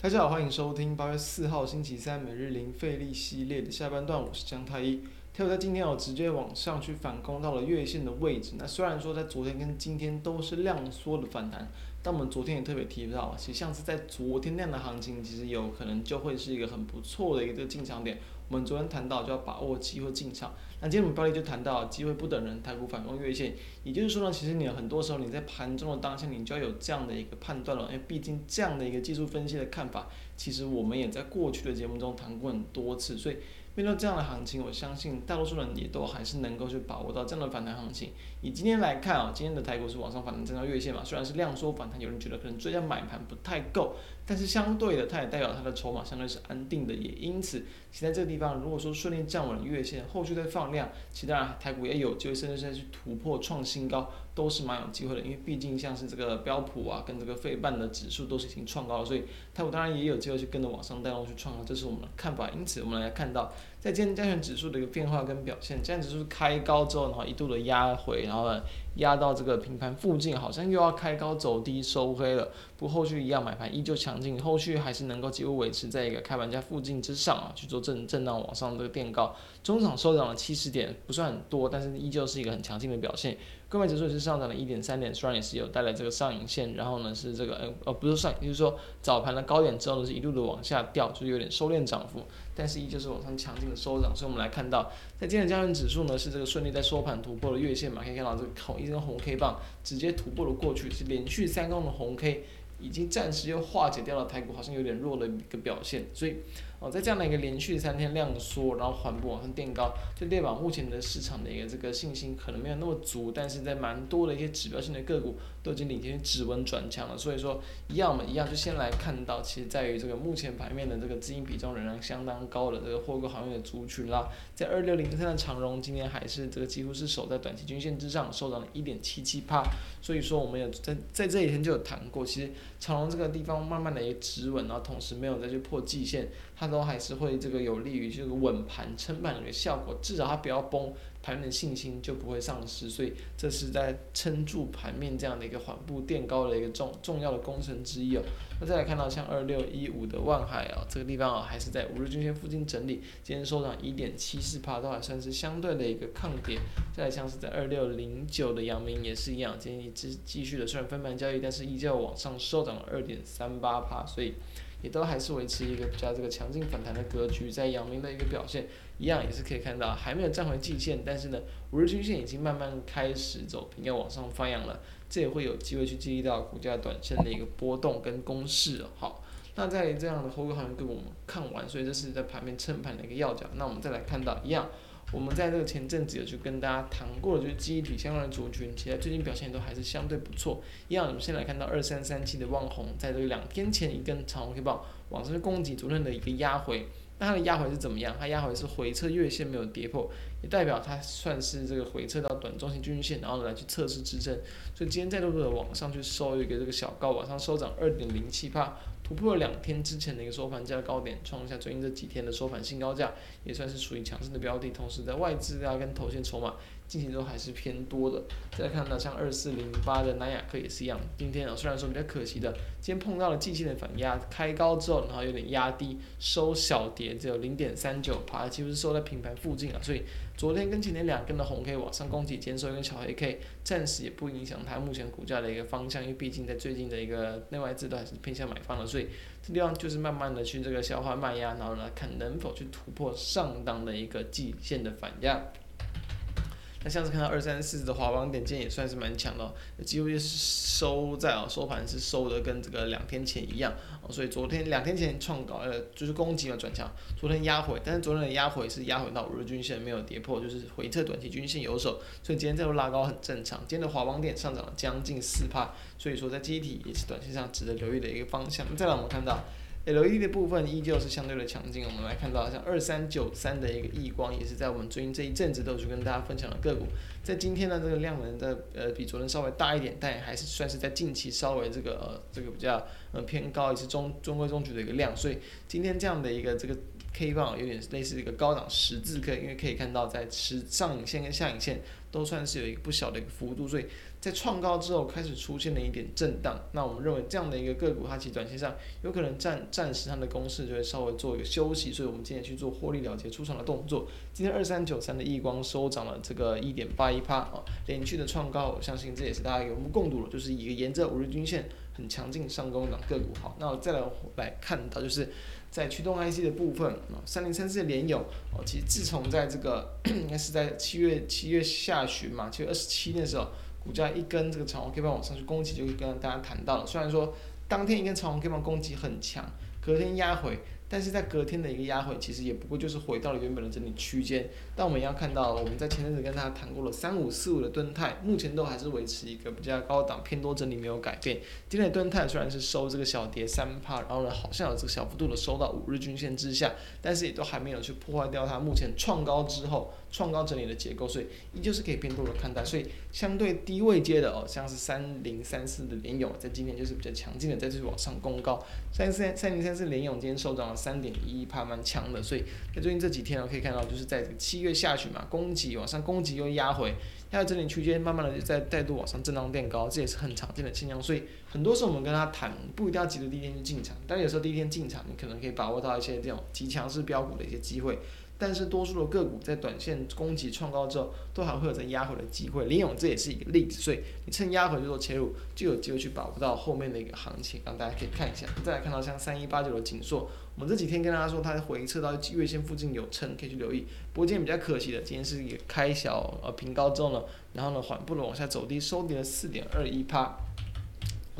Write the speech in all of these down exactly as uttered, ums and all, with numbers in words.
大家好，欢迎收听八月四号星期三每日零费力系列的下半段，我是江太一。台股在今天有直接往上去反攻到了月线的位置，那虽然说在昨天跟今天都是量缩的反弹，但我们昨天也特别提到，其实像是在昨天那样的行情，其实有可能就会是一个很不错的一个进场点。我们昨天谈到就要把握机会进场，那今天我们标题就谈到机会不等人，台股反攻月线，也就是说呢，其实你有很多时候你在盘中的当下，你就要有这样的一个判断了，因为毕竟这样的一个技术分析的看法，其实我们也在过去的节目中谈过很多次，所以面对这样的行情，我相信大多数人也都还是能够去把握到这样的反弹行情。以今天来看啊、哦，今天的台股是往上反弹站到月线嘛，虽然是量缩反弹，有人觉得可能追加买盘不太够，但是相对的，它也代表它的筹码相对是安定的，也因此，其在这个地方如果说顺利站稳月线，后续再放量，其当然台股也有机会，甚至是去突破创新高，都是蛮有机会的。因为毕竟像是这个标普啊，跟这个费半的指数都是已经创高了，所以台股当然也有机会去跟着往上带动去创高，这是我们的看法。因此，我们来看到在今天加权指数的一个变化跟表现，加权指数开高之后，然后一度的压回，然后呢压到这个平盘附近，好像又要开高走低收黑了。不过后续一样买盘依旧强劲，后续还是能够几乎维持在一个开盘价附近之上啊，去做震震荡往上这个垫高。中场收涨了七十点，不算很多，但是依旧是一个很强劲的表现。购买指数也是上涨了 一点三点，虽然也是有带来这个上影线，然后呢是这个呃呃不是上影，就是说早盘的高点之后呢是一路的往下掉，就是有点收敛涨幅，但是依旧是往上强劲的收涨。所以我们来看到在今天的加权指数呢是这个顺利在收盘突破了月线嘛，可以看到这个一根红 K 棒直接突破了过去，是连续三根的红 K。已经暂时又化解掉了台股好像有点弱的一个表现，所以哦，在这样的一个连续三天量缩，然后缓步往上垫高，就代表目前的市场的一个这个信心可能没有那么足，但是在蛮多的一些指标性的个股都已经领先止稳转强了，所以说一样我们一样就先来看到，其实在于这个目前盘面的这个资金比重仍然相当高的这个获购行业的族群啦，在二六零三的长荣今天还是这个几乎是守在短期均线之上，收涨了 百分之一点七七， 所以说我们有在在这几天就有谈过，其实长荣这个地方慢慢的也止稳，然后同时没有再去破季线，它都还是会这个有利于这个稳盘撑盘的一个效果，至少它不要崩，盘面的信心就不会丧失，所以这是在撑住盘面这样的一个缓步垫高的一个重重要的工程之一哦。那再来看到像二六一五的万海啊、哦，这个地方啊、哦、还是在五日均线附近整理，今天收涨一点七四%，都还算是相对的一个抗跌。再来像是在二六零九的阳明也是一样，今天继继续的虽然分盘交易，但是依旧往上收涨了二点三八%，所以也都还是维持一个比较这个强劲反弹的格局，在阳明的一个表现一样也是可以看到，还没有站回季线，但是呢，五日均线已经慢慢开始走平，要往上翻扬了，这也会有机会去激励到股价短线的一个波动跟攻势。好，那在这样的后续行情给我们看完，所以这是在盘面撑盘的一个要角。那我们再来看到一样。我们在这个前阵子有去跟大家谈过的，就是记忆体相关的族群，其实最近表现都还是相对不错。一样，我们先来看到二三三七的旺宏，在这个两天前一根长红 K 棒往上去攻击昨天的一个压回，那它的压回是怎么样？它压回是回撤月线没有跌破，也代表它算是这个回撤到短中型均线，然后来去测试支撑。所以今天再度的往上去收一个这个小高，往上收涨 百分之二点零七，突破了两天之前的一个收盘价高点，创下最近这几天的收盘新高价，也算是属于强势的标的。同时，在外资啊跟头线筹码近期都还是偏多的。再看到像二四零八的南亚科也是一样，今天啊虽然说比较可惜的，今天碰到了季线的反压，开高之后然后有点压低，收小跌，只有零点三九趴，几乎是收在平盘附近啊。所以昨天跟前天两根的红 K 往上攻击，今天收一根小黑 K， 暂时也不影响它目前股价的一个方向，因为毕竟在最近的一个内外资都还是偏向买方的。所以所以这地方就是慢慢的去这个消化卖压，然后呢看能否去突破上档的一个季线的反压。那像是看到二三四的华邦电，今天也算是蛮强的、哦，几乎就是收在哦收盘是收的跟这个两天前一样、哦，所以昨天两天前创高呃就是攻击了转强，昨天压回，但是昨天的压回是压回到五日均线没有跌破，就是回撤短期均线有手，所以今天再度拉高很正常。今天的华邦电上涨了将近四%，所以说在基体也是短线上值得留意的一个方向。再来我们看到。L E D 的部分依旧是相对的强劲，我们来看到像二三九三的一个亿光，也是在我们最近这一阵子都有去跟大家分享的个股，在今天呢这个量能的呃比昨天稍微大一点，但还是算是在近期稍微这个呃这个比较呃偏高，也是中中规中矩的一个量，所以今天这样的一个这个 K 棒有点类似一个高档十字 K， 因为可以看到在上影线跟下影线都算是有一个不小的一个幅度，所以在创高之后开始出现了一点震荡。那我们认为这样的一个个股，它其实短线上有可能暂暂时它的攻势就会稍微做一个休息，所以我们今天去做获利了结出场的动作。今天二三九三的亿光收涨了这个 百分之一点八一 啊，连续的创高，我相信这也是大家有目共睹了，就是一个沿着五日均线很强劲上攻的个股。好，那我再来来看到就是在驱动 I C 的部分啊，三零三四的联友哦，其实自从在这个应该是在七月七月下旬嘛，七月二十七的时候，股价一根这个长红 K 棒往上去攻击，就跟大家谈到了。虽然说当天一根长红 K 棒攻击很强，隔天压回，但是在隔天的一个压回，其实也不过就是回到了原本的整理区间。但我们要看到，我们在前阵子跟大家谈过了三五四五的敦泰，目前都还是维持一个比较高档偏多整理没有改变。今天的敦泰虽然是收这个小跌 百分之三， 然后呢好像有这个小幅度的收到五日均线之下，但是也都还没有去破坏掉它目前创高之后创高整理的结构，所以依旧是可以偏多的看待。所以相对低位阶的哦，像是三零三四的联咏，在今天就是比较强劲的再去往上攻高。三三三零三四联咏今天收涨了三点一一趴，蛮强的。所以在最近这几天可以看到，就是在七月下旬嘛，攻击往上，攻击又压回，压到整理区间，慢慢的再再度往上震荡变高，这也是很常见的现象。所以很多时候我们跟他谈，不一定要急着第一天去进场，但有时候第一天进场，你可能可以把握到一些这种极强势标股的一些机会。但是多数的个股在短线攻击创高之后，都还会有在压回的机会。联咏这也是一个例子，所以你趁压回就做切入，就有机会去把握到后面的一个行情，让大家可以看一下。再来看到像三一八九的景硕，我们这几天跟大家说它回撤到月线附近有撑，可以去留意。不过今天比较可惜的，今天是也开小呃平高之后呢，然后呢缓步的往下走低，收跌了四点二一趴。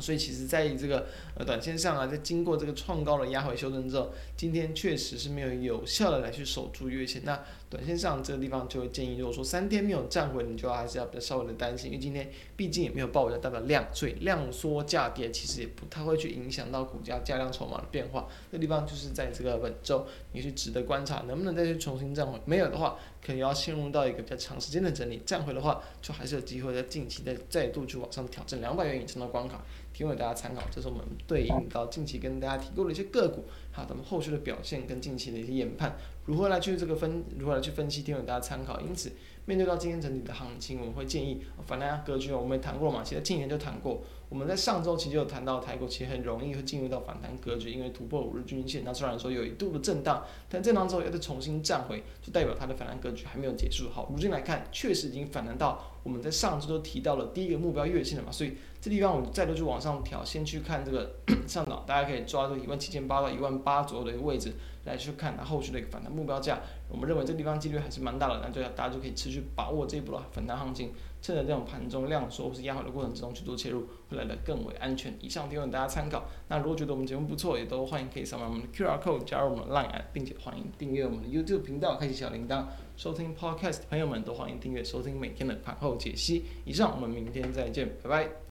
所以其实在这个呃短线上啊，在经过这个创高的压回修正之后，今天确实是没有有效的来去守住月线。那短线上这个地方就会建议，如果说三天没有站回，你就还是要比较稍微的担心，因为今天毕竟也没有爆比较大的量，所以量缩价跌其实也不太会去影响到股价价量筹码的变化。这个地方就是在这个本周你去值得观察，能不能再去重新站回。没有的话，可能要陷入到一个比较长时间的整理。站回的话，就还是有机会在近期再再度去往上挑战两百元以上的关卡。提供给大家参考，这是我们对应到近期跟大家提供的一些个股，还有咱们后续的表现跟近期的一些研判，如何来去这个分，如何来去分析，提供给大家参考。因此，面对到今天整体的行情，我们会建议反弹格局，我们也谈过嘛，其实近年就谈过。我们在上周其实有谈到，台股其实很容易会进入到反弹格局，因为突破五日均线，那虽然说有一度的震荡，但震荡之后要再重新站回，就代表它的反弹格局还没有结束。好，如今来看，确实已经反弹到我们在上周都提到了第一个目标月线了嘛，所以这地方我们再度去往上调，先去看这个上档，大家可以抓住一万七千八到一万八左右的一个位置来去看它后续的一个反弹目标价。我们认为这地方几率还是蛮大的，那就大家就可以持续把握这一波的反弹行情。趁着这种盘中量缩或是压回的过程之中去做切入，会来得更为安全。以上提供给大家参考。那如果觉得我们节目不错，也都欢迎可以扫描我们的 Q R code 加入我们的 LINE， 并且欢迎订阅我们的 YouTube 频道，开启小铃铛。收听 Podcast 的朋友们都欢迎订阅收听每天的盘后解析。以上，我们明天再见，拜拜。